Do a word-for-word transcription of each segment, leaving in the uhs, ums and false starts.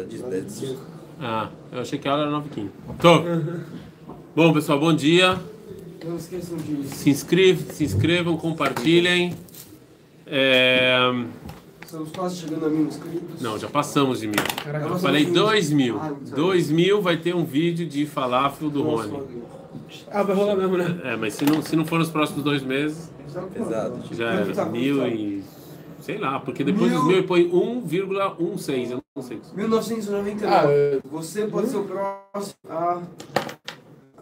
apesar disso, dez. Ah, eu achei que a aula era nove e quinze. Então, bom, pessoal, bom dia. Não esqueçam de se inscrevam, se inscrevam, compartilhem. É... Estamos quase chegando a mil inscritos. Não, já passamos de mil. Caraca, eu falei dois mil. Ah, dois mil vai ter um vídeo de falafel do Rony. Ah, vai rolar mesmo, né? É, mas se não, se não for nos próximos dois meses, exato. Já era mil e... sei lá, porque depois mil... dos mil e põe um vírgula dezesseis, eu não sei. mil novecentos e noventa e nove, ah, você pode hum? ser o próximo a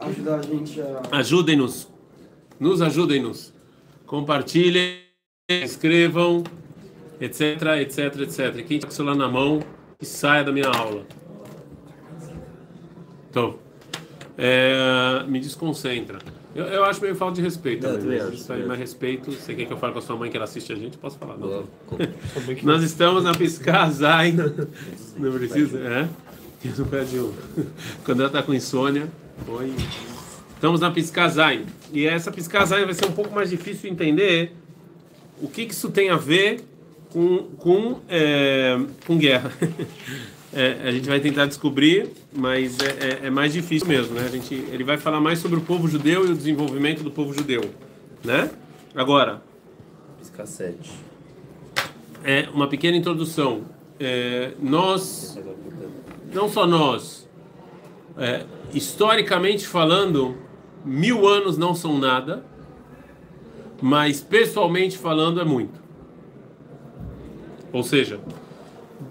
ajudar a gente a... Ajudem-nos, nos ajudem-nos, compartilhem, escrevam, etc, etc, et cetera. Quem está com o celular na mão, que saia da minha aula. Então, é, me desconcentra. Eu, eu acho meio falta de respeito. Não, também, mas isso aí, mais respeito. Você quer que eu fale com a sua mãe que ela assiste a gente? Posso falar? Não. Não. Nós estamos na Piscazai. Não precisa? É? Não perde um. Quando ela está com insônia. Oi. Estamos na Piscazai. E essa Piscazai vai ser um pouco mais difícil de entender o que, que isso tem a ver com, com, é, com guerra. É, a gente vai tentar descobrir, mas é, é, é mais difícil mesmo, né? A gente, ele vai falar mais sobre o povo judeu e o desenvolvimento do povo judeu, né? Agora, Piscasete. É uma pequena introdução. É, nós, não só nós, é, historicamente falando, mil anos não são nada, mas pessoalmente falando é muito. Ou seja,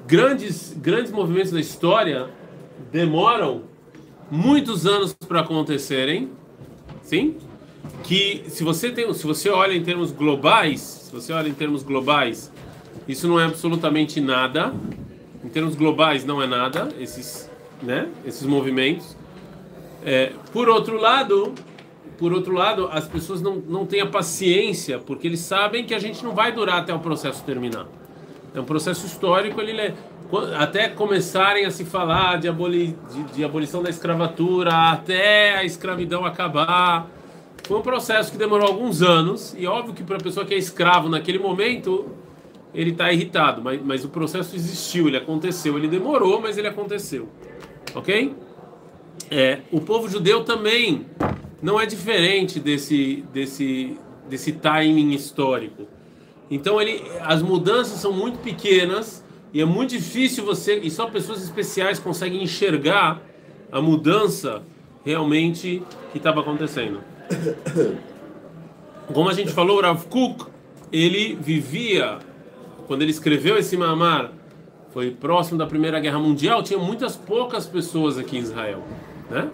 Grandes, grandes movimentos da história demoram muitos anos para acontecerem, sim? Que se você tem, se você olha em termos globais, se você olha em termos globais, isso não é absolutamente nada. Em termos globais não é nada, esses, né? Esses movimentos. É, por outro lado, por outro lado, as pessoas não não têm a paciência, porque eles sabem que a gente não vai durar até o processo terminar. É um processo histórico, ele é, até começarem a se falar de, aboli, de, de abolição da escravatura, até a escravidão acabar. Foi um processo que demorou alguns anos, e óbvio que para a pessoa que é escravo naquele momento, ele está irritado, mas, mas o processo existiu, ele aconteceu, ele demorou, mas ele aconteceu. Ok? É, o povo judeu também não é diferente desse, desse, desse timing histórico. Então ele, as mudanças são muito pequenas e é muito difícil você, e só pessoas especiais conseguem enxergar a mudança realmente que estava acontecendo. Como a gente falou, o Rav Kuk, ele vivia, quando ele escreveu esse mamar, foi próximo da Primeira Guerra Mundial, tinha muitas poucas pessoas aqui em Israel, né?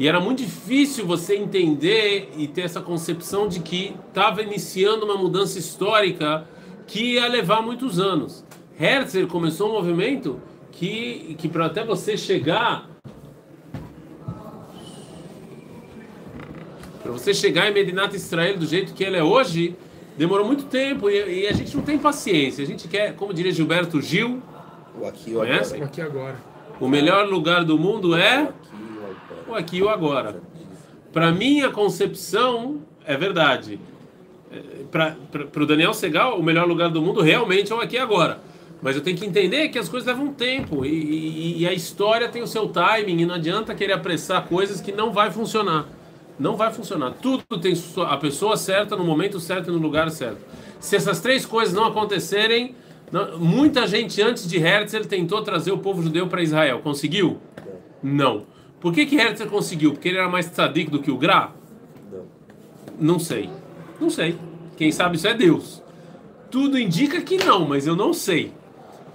E era muito difícil você entender e ter essa concepção de que estava iniciando uma mudança histórica que ia levar muitos anos. Herzl começou um movimento que, que para até você chegar... Para você chegar em Medinat Israel do jeito que ela é hoje, demorou muito tempo e, e a gente não tem paciência. A gente quer, como diria Gilberto Gil... O aqui, o agora. O aqui agora. O melhor lugar do mundo é... o aqui e o agora. Para mim, a concepção é verdade. Para o Daniel Segal, o melhor lugar do mundo realmente é o aqui e agora. Mas eu tenho que entender que as coisas levam tempo e, e, e a história tem o seu timing e não adianta querer apressar coisas que não vai funcionar. Não vai funcionar. Tudo tem a pessoa certa, no momento certo e no lugar certo. Se essas três coisas não acontecerem, não, muita gente antes de Herzl tentou trazer o povo judeu para Israel. Conseguiu? Não. Por que que Herzl conseguiu? Porque ele era mais tzadik do que o Gra? Não. Não sei. Não sei. Quem sabe isso é Deus. Tudo indica que não, mas eu não sei.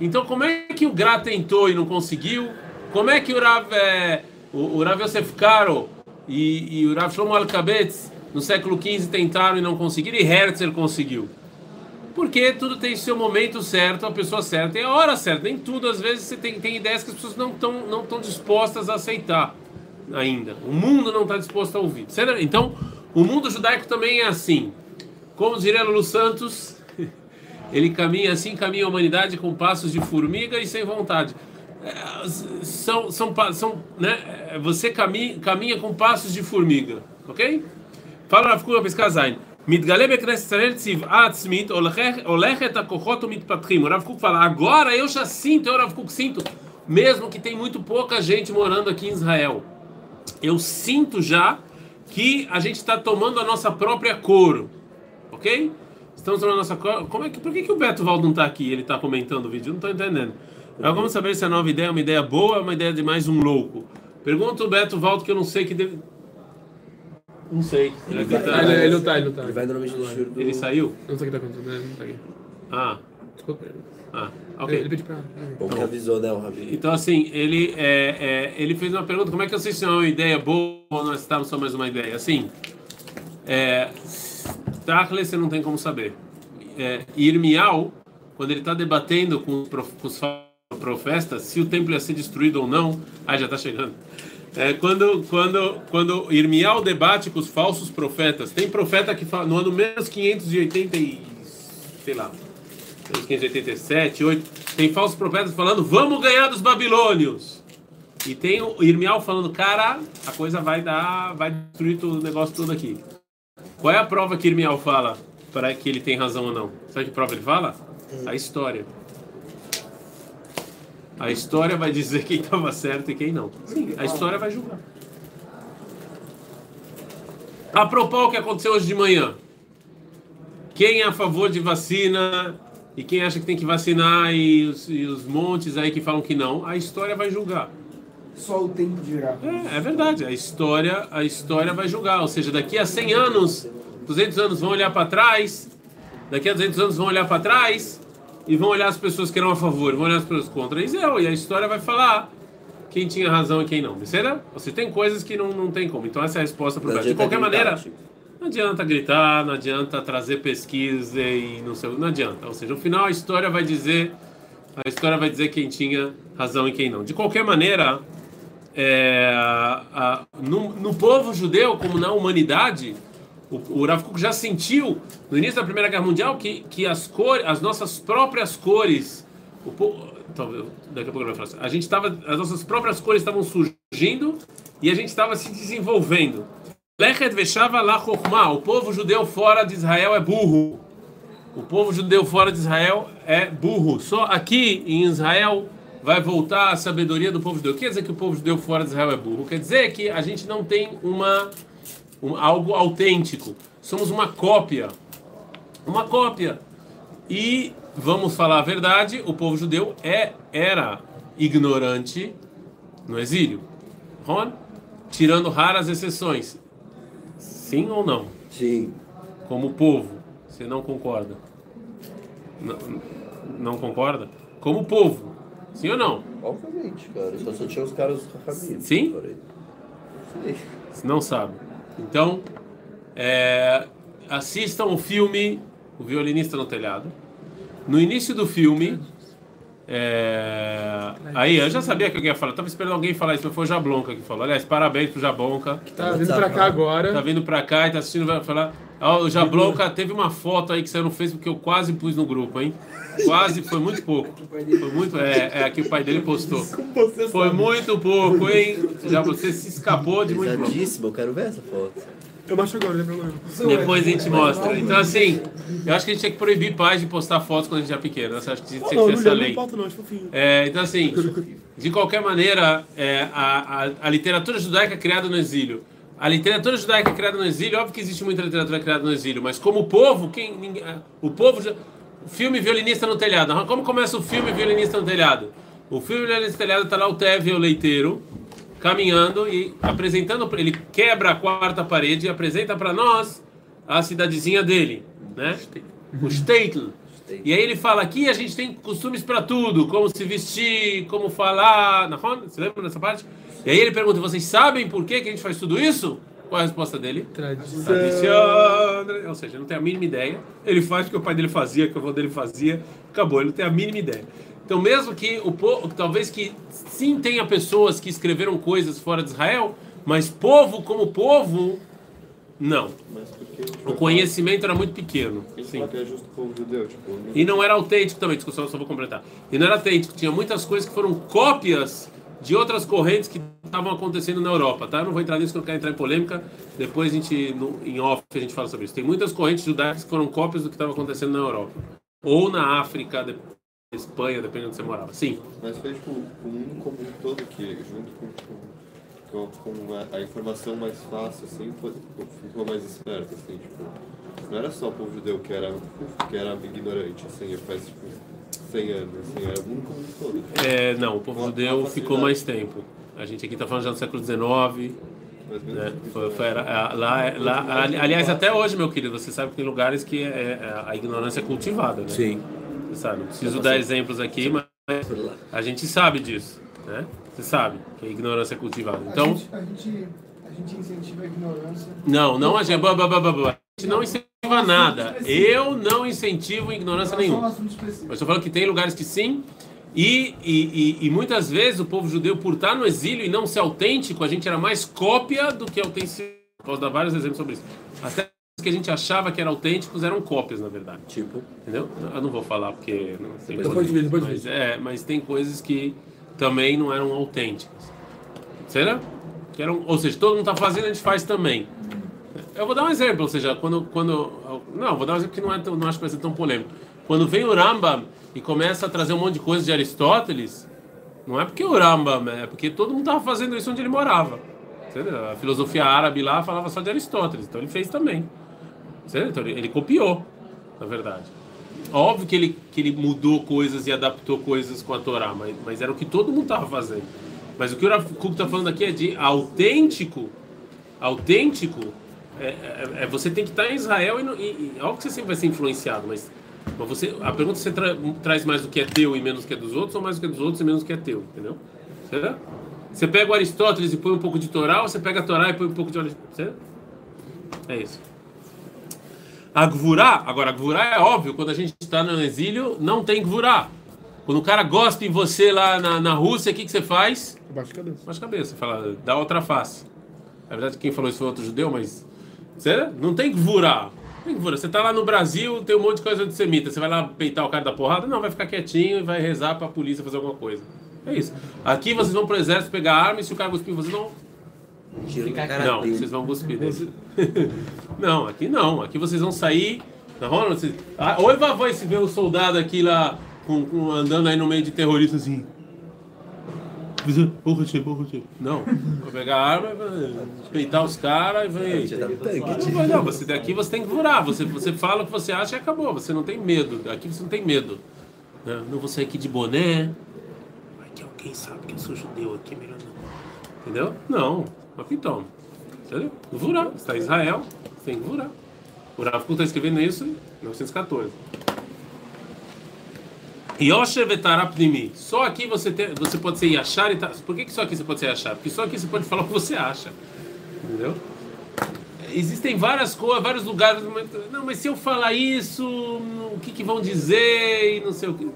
Então como é que o Gra tentou e não conseguiu? Como é que o Rav, é, o, o Rav Yosef Karo e, e o Rav Shlomo Al-Kabetz no século quinze tentaram e não conseguiram e Herzl conseguiu? Porque tudo tem seu momento certo, a pessoa certa e a hora certa. Nem tudo, às vezes, você tem, tem ideias que as pessoas não estão não estão dispostas a aceitar ainda. O mundo não está disposto a ouvir. Então, o mundo judaico também é assim. Como diria Lulu Santos, ele caminha assim, caminha a humanidade com passos de formiga e sem vontade. São, são, são, né? Você caminha, caminha com passos de formiga, ok? Fala na figura Pescazain. מתגלה בכנסת ישראל צבעה עצמית, הולכת הכוחות ומתפתחים. הרב קוק fala, agora eu já sinto, eu, Rav Kuk, sinto mesmo que tem muito pouca gente morando aqui em Israel. Eu sinto já que a gente está tomando a nossa própria cor, ok? Estamos tomando a nossa cor. Como é que, por que, que o Beto Waldo não está aqui? Ele está comentando o vídeo, eu não estou entendendo. Mas vamos saber se a nova ideia é uma ideia boa ou uma ideia de mais um louco. Pergunta o Beto Waldo, que eu não sei que deve... Não sei. Ele, vai, tá... ele, ele não tá, ele não tá. Ele vai normalmente no churro. Ele saiu? Não sei o que tá acontecendo, ele não tá aqui. Ah. Desculpa. Ah, ok. Ele, ele pediu pra... Bom que avisou, né, o Rabi? Então, assim, ele, é, é, ele fez uma pergunta, como é que eu sei se é uma ideia boa ou nós estamos só mais uma ideia? Assim, é, Tachle, você não tem como saber. É, Irmial, quando ele tá debatendo com, com os profetas, se o templo ia ser destruído ou não, ah, já tá chegando. É, quando, quando, quando Irmial debate com os falsos profetas, tem profeta que fala, no ano menos quinhentos e oitenta e, sei lá, quinhentos e oitenta e sete, oito, tem falsos profetas falando, vamos ganhar dos babilônios. E tem o Irmial falando, cara, a coisa vai dar, vai destruir o negócio todo aqui. Qual é a prova que Irmial fala para que ele tem razão ou não? Sabe que prova ele fala? A história. A história vai dizer quem estava certo e quem não. Sim, a história vai julgar. A propósito, o que aconteceu hoje de manhã? Quem é a favor de vacina e quem acha que tem que vacinar e os, e os montes aí que falam que não, a história vai julgar. Só o tempo dirá. É, é verdade, a história, a história vai julgar. Ou seja, daqui a cem anos, duzentos anos vão olhar para trás, daqui a duzentos anos vão olhar para trás... E vão olhar as pessoas que eram a favor, vão olhar as pessoas contra Israel, e a história vai falar quem tinha razão e quem não. Será? Você tem coisas que não, não tem como. Então essa é a resposta para o Beto. De qualquer gritar, maneira, tipo... não adianta gritar, não adianta trazer pesquisa e não sei, não adianta. Ou seja, no final a história vai dizer, a história vai dizer quem tinha razão e quem não. De qualquer maneira, é, a, no, no povo judeu, como na humanidade, O, o Rav Kuk já sentiu, no início da Primeira Guerra Mundial, que, que as, cores, as nossas próprias cores... O povo, talvez, daqui a pouco eu vou falar assim, a gente tava, as nossas próprias cores estavam surgindo e a gente estava se desenvolvendo. O povo judeu fora de Israel é burro. O povo judeu fora de Israel é burro. Só aqui, em Israel, vai voltar a sabedoria do povo judeu. Quer dizer que o povo judeu fora de Israel é burro? Quer dizer que a gente não tem uma... Um, algo autêntico. Somos uma cópia. Uma cópia. E, vamos falar a verdade, o povo judeu é, era ignorante no exílio. Ron? Tirando raras exceções. Sim ou não? Sim. Como povo. Você não concorda? Não, não concorda? Como povo. Sim ou não? Obviamente, cara. Só, só tinha os caras... Sim? Sim. Não sabe. Então, é, assistam o filme O Violinista no Telhado. No início do filme, é, aí eu já sabia que alguém ia falar, estava esperando alguém falar isso, mas foi o Jablonca que falou. Aliás, parabéns pro Jablonca. Que tá vindo para cá agora. Tá vindo para cá e tá assistindo, vai falar. Ah, o Jablonca teve uma foto aí que saiu no Facebook que eu quase pus no grupo, hein? Quase, foi muito pouco. Foi muito, é, é aqui o pai dele postou. Foi muito pouco, hein? Já você se escapou de muito pouco. Pesadíssimo, eu quero ver essa foto. Eu baixo agora, lembra agora. Depois a gente mostra. Então, assim, eu acho que a gente tinha que proibir pais de postar fotos quando a gente é pequeno. Eu acho que tinha que ter essa lei. É, então, assim, de qualquer maneira, é, a, a, a literatura judaica criada no exílio. A literatura judaica criada no exílio, óbvio que existe muita literatura criada no exílio, mas como povo, quem, ninguém, o povo... O filme Violinista no Telhado. Como começa o filme Violinista no Telhado? O filme Violinista no Telhado está lá o Teve, o leiteiro, caminhando e apresentando... Ele quebra a quarta parede e apresenta para nós a cidadezinha dele, né? O Shtetl. E aí ele fala, aqui a gente tem costumes para tudo, como se vestir, como falar... Você lembra dessa parte? E aí ele pergunta, vocês sabem por que a gente faz tudo isso? Qual é a resposta dele? Tradição. Tradição. Ou seja, não tem a mínima ideia. Ele faz o que o pai dele fazia, o que o avô dele fazia. Acabou, ele não tem a mínima ideia. Então, mesmo que o povo, talvez que sim tenha pessoas que escreveram coisas fora de Israel, mas povo como povo, não. Mas o conhecimento era muito pequeno. Sim. É justo o povo judeu, tipo, não... E não era autêntico também, discussão, só vou completar. E não era autêntico, tinha muitas coisas que foram cópias de outras correntes que estavam acontecendo na Europa, tá? Eu não vou entrar nisso, que eu não quero entrar em polêmica. Depois a gente, no, em off, a gente fala sobre isso. Tem muitas correntes judaicas que foram cópias do que estava acontecendo na Europa. Ou na África, Espanha, dependendo de onde você morava. Sim. Mas foi tipo o mundo como um todo que, junto com, com, com a, a informação mais fácil, assim, foi, ficou mais esperto, assim, tipo. Não era só o povo judeu que era, que era ignorante, assim, faz tipo cem anos, assim, era o mundo como um todo. É, não, o povo uma, judeu uma ficou mais tempo. A gente aqui tá falando já do século dezenove. Né? Foi, foi, era, lá, lá, aliás, até hoje, meu querido, você sabe que tem lugares que é, é, a ignorância é cultivada, né? Sim. Você sabe, não preciso dar exemplos aqui, mas a gente sabe disso, né? Você sabe que a ignorância é cultivada. Então, a gente, a gente incentiva a ignorância. Não, não a gente, a gente não incentiva nada. Eu não incentivo ignorância nenhuma. Mas estou falando que tem lugares que sim. E, e, e, e muitas vezes o povo judeu, por estar no exílio e não ser autêntico, a gente era mais cópia do que autêntico. Posso dar vários exemplos sobre isso. Até que a gente achava que eram autênticos eram cópias, na verdade. Tipo, entendeu? Eu não vou falar porque não sei. Depois de ver, depois de ver. Mas, é, mas tem coisas que também não eram autênticas. Será? Que eram, ou seja, todo mundo está fazendo, a gente faz também. Eu vou dar um exemplo, ou seja, quando, quando não, vou dar um exemplo que não é tão, não acho que vai ser tão polêmico. Quando vem o Rambam e começa a trazer um monte de coisa de Aristóteles, não é porque o Rambam, é porque todo mundo estava fazendo isso onde ele morava. Entendeu? A filosofia árabe lá falava só de Aristóteles, então ele fez também. Entendeu? Então ele, ele copiou, na verdade. Óbvio que ele, que ele mudou coisas e adaptou coisas com a Torá, mas, mas era o que todo mundo estava fazendo. Mas o que o Rav Kuk está falando aqui é de autêntico, autêntico, é, é, é você tem que estar em Israel e, e, e óbvio que você sempre vai ser influenciado, mas... Mas você, a pergunta se você tra, traz mais o que é teu e menos o que é dos outros, ou mais o que é dos outros e menos o que é teu, entendeu? Será? Você pega o Aristóteles e põe um pouco de Torá, ou você pega a Torá e põe um pouco de Aristóteles? Será? É isso. A Gvurá, agora, a Gvurá é óbvio, quando a gente está no exílio, não tem Gvurá. Quando o cara gosta em você lá na, na Rússia, o que, que você faz? Baixa a cabeça. Baixa a cabeça, fala, dá outra face. Na verdade, quem falou isso foi outro judeu, mas... Será? Não tem Gvurá. Você tá lá no Brasil, tem um monte de coisa antissemita. Você vai lá peitar o cara da porrada? Não, vai ficar quietinho e vai rezar pra polícia fazer alguma coisa. É isso. Aqui vocês vão pro exército pegar arma e se o cara cuspir, vocês não. Não, vocês vão cuspir. Não, aqui não. Aqui vocês vão sair. Na rola, vocês... ah, oi, vavoi, se vê um soldado aqui lá com, com, andando aí no meio de terroristas assim. Não, vou pegar a arma, peitar os caras e vem. Não, não, você daqui você tem que curar. Você, você fala o que você acha e acabou. Você não tem medo. Aqui você não tem medo. Não vou sair aqui de boné. Vai que alguém sabe que eu sou judeu aqui, melhor não. Entendeu? Não. Mas então, entendeu? Curar. Você está em Israel, você tem que curar. O Rav Kuk está escrevendo isso em mil novecentos e catorze. Só aqui você, tem, você pode ser Yashar e tá. Por que, que só aqui você pode ser Yashar? Porque só aqui você pode falar o que você acha. Entendeu? Existem várias coisas, vários lugares. Não, mas se eu falar isso, o que, que vão dizer e não sei o que.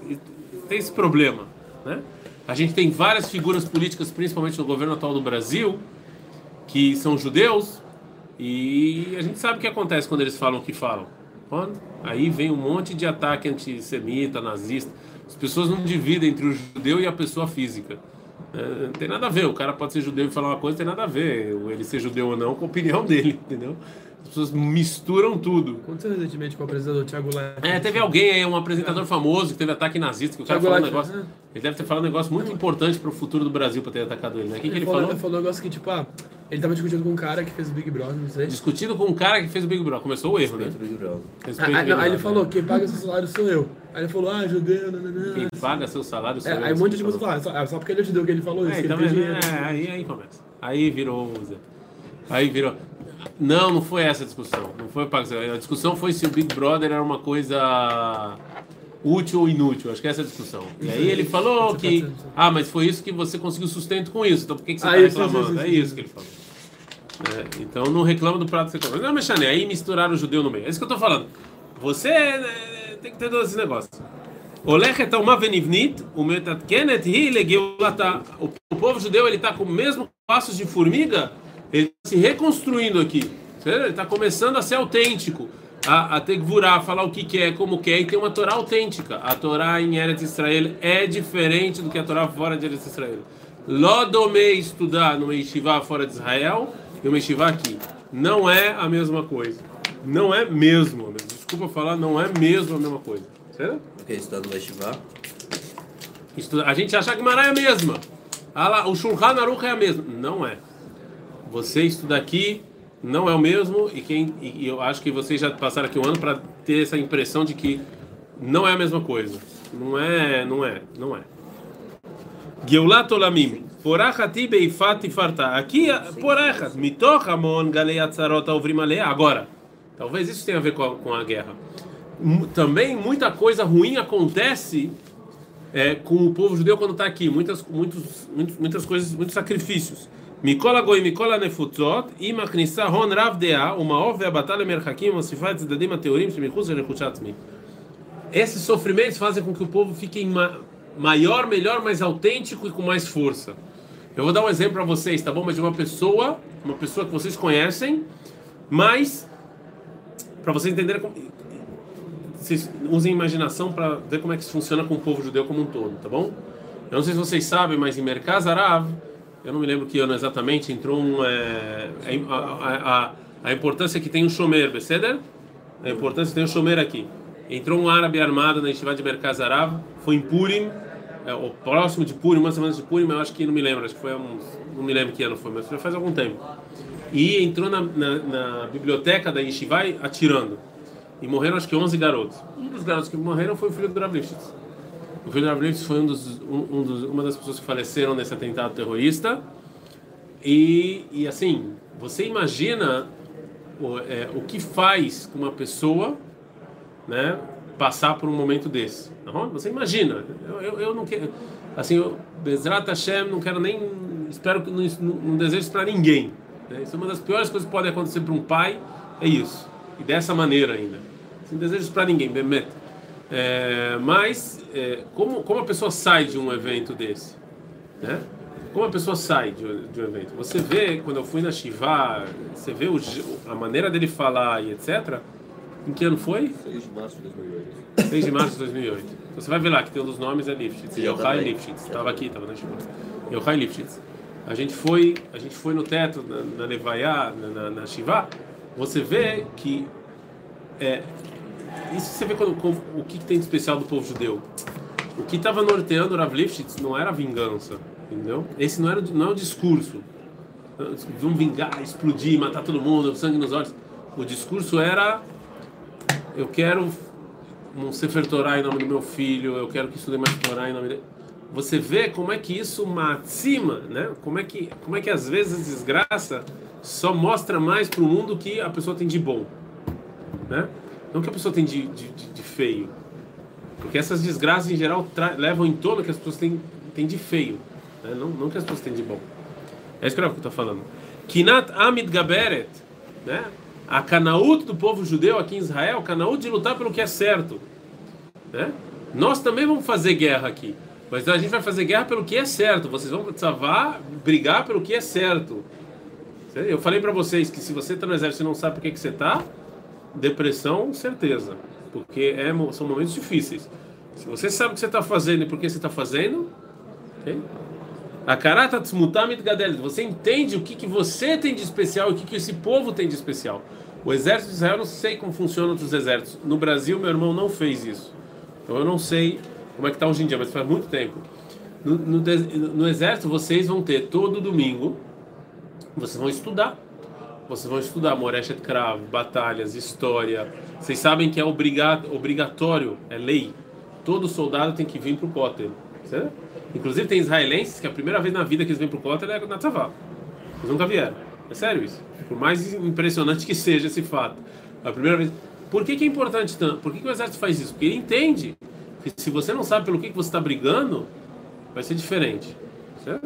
Tem esse problema. Né? A gente tem várias figuras políticas, principalmente no governo atual do Brasil, que são judeus. E a gente sabe o que acontece quando eles falam o que falam. Aí vem um monte de ataque antissemita, nazista. As pessoas não dividem entre o judeu e a pessoa física. É, não tem nada a ver, o cara pode ser judeu e falar uma coisa, não tem nada a ver, ele ser judeu ou não, com a opinião dele, entendeu? As pessoas misturam tudo. Aconteceu recentemente com o apresentador Tiago Leifert. É, teve alguém aí, um apresentador famoso, que teve ataque nazista, que o cara falou um negócio. Ele deve ter falado um negócio muito importante para o futuro do Brasil para ter atacado ele, né? O que, que ele falou? Ele falou um negócio que, tipo, ah, ele tava discutindo com um cara que fez o Big Brother, não sei. Discutindo com um cara que fez o Big Brother. Começou o erro, Respeito, né? Big Brother. Respeito, ah, Big Brother. Aí ele falou, quem paga seu salário sou eu. Aí ele falou, ah, judeu, não, não, não. Quem paga seu salário sou é, eu. Aí um monte de gente falou, ah, só porque ele é judeu que ele falou isso. É, então, ele é, é, aí, aí começa. Aí virou, aí virou... Não, não foi essa a discussão. Não foi paga. A discussão foi se o Big Brother era uma coisa... útil ou inútil, acho que essa é a discussão. E aí ele falou que, ah, mas foi isso que você conseguiu sustento com isso, então por que, que você está ah, reclamando? Isso, isso, isso, é isso que ele falou. É, então não reclama do prato que você come. Não, mas Xané, aí misturaram o judeu no meio. É isso que eu estou falando. Você né, tem que ter todos esses negócios. O povo judeu ele está com o mesmo passos de formiga, ele está se reconstruindo aqui. Ele está começando a ser autêntico. A, a ter que vurar, falar o que quer, como quer, e tem uma Torá autêntica. A Torá em Eretz Israel é diferente do que a Torá fora de Eretz Israel. Lodomei estudar no Yeshivá fora de Israel e no Yeshivá aqui. Não é a mesma coisa. Não é mesmo. Desculpa falar, não é mesmo a mesma coisa. Certo? Porque estudar no Yeshivá A gente acha que Mará é a mesma. Ah lá, o Shulchan Aruch é a mesma. Não é. Você estudar aqui não é o mesmo, e, quem, e, e eu acho que vocês já passaram aqui um ano para ter essa impressão de que não é a mesma coisa. Não é, não é, não é. Geulat Olamim, Porachati Beifat Farta. Aqui, Porachat, Mitoch Amon, Galei Atzarot Alvrim Alea. Agora, talvez isso tenha a ver com a, com a guerra. Também muita coisa ruim acontece é, com o povo judeu quando está aqui. Muitas, muitos, muitos, muitas coisas, muitos sacrifícios. Mikola goi mikola nefutzot imaknisa hon rav dea umaov ve'abatale merchakim umasifat tzedadim ha'teorim shemichutz lerechutzat tzmi. Esses sofrimentos fazem com que o povo fique ma- maior, melhor, mais autêntico e com mais força. Eu vou dar um exemplo para vocês, tá bom? Mas de uma pessoa, uma pessoa que vocês conhecem, mas para vocês entenderem como... Vocês usem imaginação para ver como é que isso funciona com o povo judeu como um todo, tá bom? Eu não sei se vocês sabem, mas em Merkaz HaRav, eu não me lembro que ano exatamente, entrou um, é, a, a, a, a importância que tem o Shomer, Beceder? A importância que tem o Shomer aqui. Entrou um árabe armado na estivada de Merkaz HaRav, foi em Purim, é, o próximo de Purim, uma semana de Purim, eu acho que não me lembro, acho que foi um, não me lembro que ano foi, mas já faz algum tempo. E entrou na, na, na biblioteca da Yeshivá atirando. E morreram acho que onze garotos. Um dos garotos que morreram foi o filho do Rav Lifshitz. O filho do Rav Lifshitz foi um dos, um, um dos, uma das pessoas que faleceram nesse atentado terrorista. E, e assim, você imagina o, é, o que faz com uma pessoa, né, passar por um momento desse. Não? Você imagina. Eu, eu, eu não quero... Assim, eu, Bezrat Hashem, não quero nem... Espero que... Não, não desejo isso para ninguém. Né? Isso é uma das piores coisas que pode acontecer para um pai. É isso. E dessa maneira ainda. Sem desejos para ninguém, Bemet. É, mas, é, como, como a pessoa sai de um evento desse? Né? Como a pessoa sai de, de um evento? Você vê, quando eu fui na Shivá, você vê o, a maneira dele falar e etcétera. Em que ano foi? seis de março de dois mil e oito. seis de março de dois mil e oito. Então você vai ver lá que tem um dos nomes é Lifshitz. Yochai Lifshitz. Estava aqui, estava na Shivá. Yochai Lifshitz. A gente foi, a gente foi no teto, na, na Levaiá, na, na, na Shivá. Você vê que é, isso você vê quando, quando, o que tem de especial do povo judeu. O que estava norteando o Rav Lifshitz não era a vingança, entendeu? Esse não era não é o discurso. Vão vingar, explodir, matar todo mundo, sangue nos olhos. O discurso era: eu quero um Sefer Torah em nome do meu filho, eu quero que estude mais Torah em nome dele. Você vê como é que isso matzima, né? Como é que como é que às vezes a desgraça só mostra mais para o mundo o que a pessoa tem de bom, né? Não que a pessoa tem de, de, de, de feio, porque essas desgraças em geral tra- levam em torno que as pessoas têm, têm de feio, né? Não, não que as pessoas têm de bom. É isso que eu estou falando. Kinat Amid Gaberet, né? A Canaúd do povo judeu aqui em Israel, Canaúd de lutar pelo que é certo, né? Nós também vamos fazer guerra aqui, mas a gente vai fazer guerra pelo que é certo. Vocês vão salvar, brigar pelo que é certo. Eu falei para vocês que se você está no exército e não sabe por que, que você está, depressão, certeza. Porque é, são momentos difíceis. Se você sabe o que você está fazendo e por que você está fazendo, okay? A karata tsmutamit gadel, você entende o que, que você tem de especial e o que, que esse povo tem de especial. O exército de Israel, eu não sei como funciona outros exércitos. No Brasil, meu irmão não fez isso. Então eu não sei como é que está hoje em dia, mas faz muito tempo. No, no, no exército, vocês vão ter todo domingo. Vocês vão estudar, vocês vão estudar Moreshet Krav, batalhas, história. Vocês sabem que é obrigado, obrigatório, é lei. Todo soldado tem que vir para o Kotel. Certo? Inclusive tem israelenses que a primeira vez na vida que eles vêm para o Kotel é na Tzavá. Eles nunca vieram. É sério isso. Por mais impressionante que seja esse fato. A primeira vez... Por que, que é importante tanto? Por que, que o exército faz isso? Porque ele entende que se você não sabe pelo que, que você está brigando, vai ser diferente. Certo?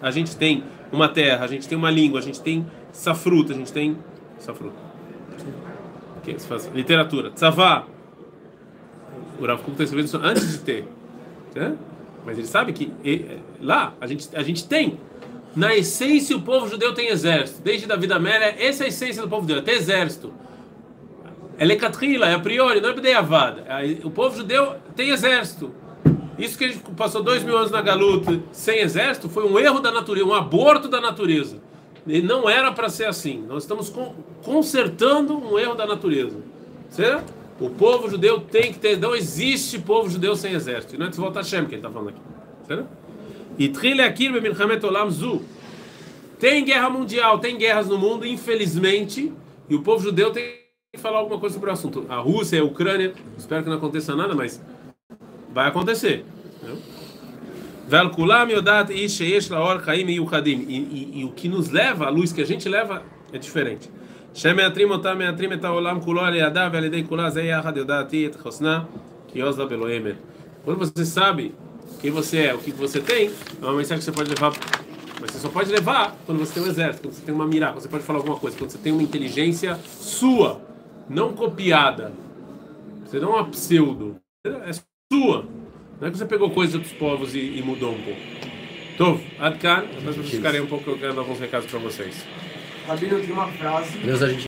A gente tem uma terra, a gente tem uma língua, a gente tem safruta, a gente tem safruta. Okay, se faz literatura. Tzavá. O Rav Kuk está escrevendo isso antes de ter. Né? Mas ele sabe que ele, lá a gente, a gente tem. Na essência, o povo judeu tem exército. Desde Davi da Mera, essa é a essência do povo judeu, até exército. É lecatrila, é a priori, não é bdeavada. O povo judeu tem exército. Isso que a gente passou dois mil anos na Galuta sem exército foi um erro da natureza, um aborto da natureza. E não era para ser assim. Nós estamos consertando um erro da natureza. Certo? O povo judeu tem que ter, não existe povo judeu sem exército. E não é Tzvot Hashem que ele está falando aqui. Certo? E Trile Akir be Milchamet Olam Zu. Tem guerra mundial, tem guerras no mundo, infelizmente, e o povo judeu tem que falar alguma coisa sobre o assunto. A Rússia, a Ucrânia, espero que não aconteça nada, mas vai acontecer. Vel Kulam Yodat Ish Yesh Laor Chaim Yuchadim. E o que nos leva, a luz que a gente leva, é diferente. Quando você sabe quem você é, o que você tem, é uma mensagem que você pode levar. Mas você só pode levar quando você tem um exército, quando você tem uma mira, quando você pode falar alguma coisa, quando você tem uma inteligência sua, não copiada. Você não é uma pseudo, é sua. Não é que você pegou coisas dos povos e, e mudou um pouco. Tov, Adkan, depois eu ficarei um pouco, eu quero dar alguns recados para vocês. Rabino, tem uma frase...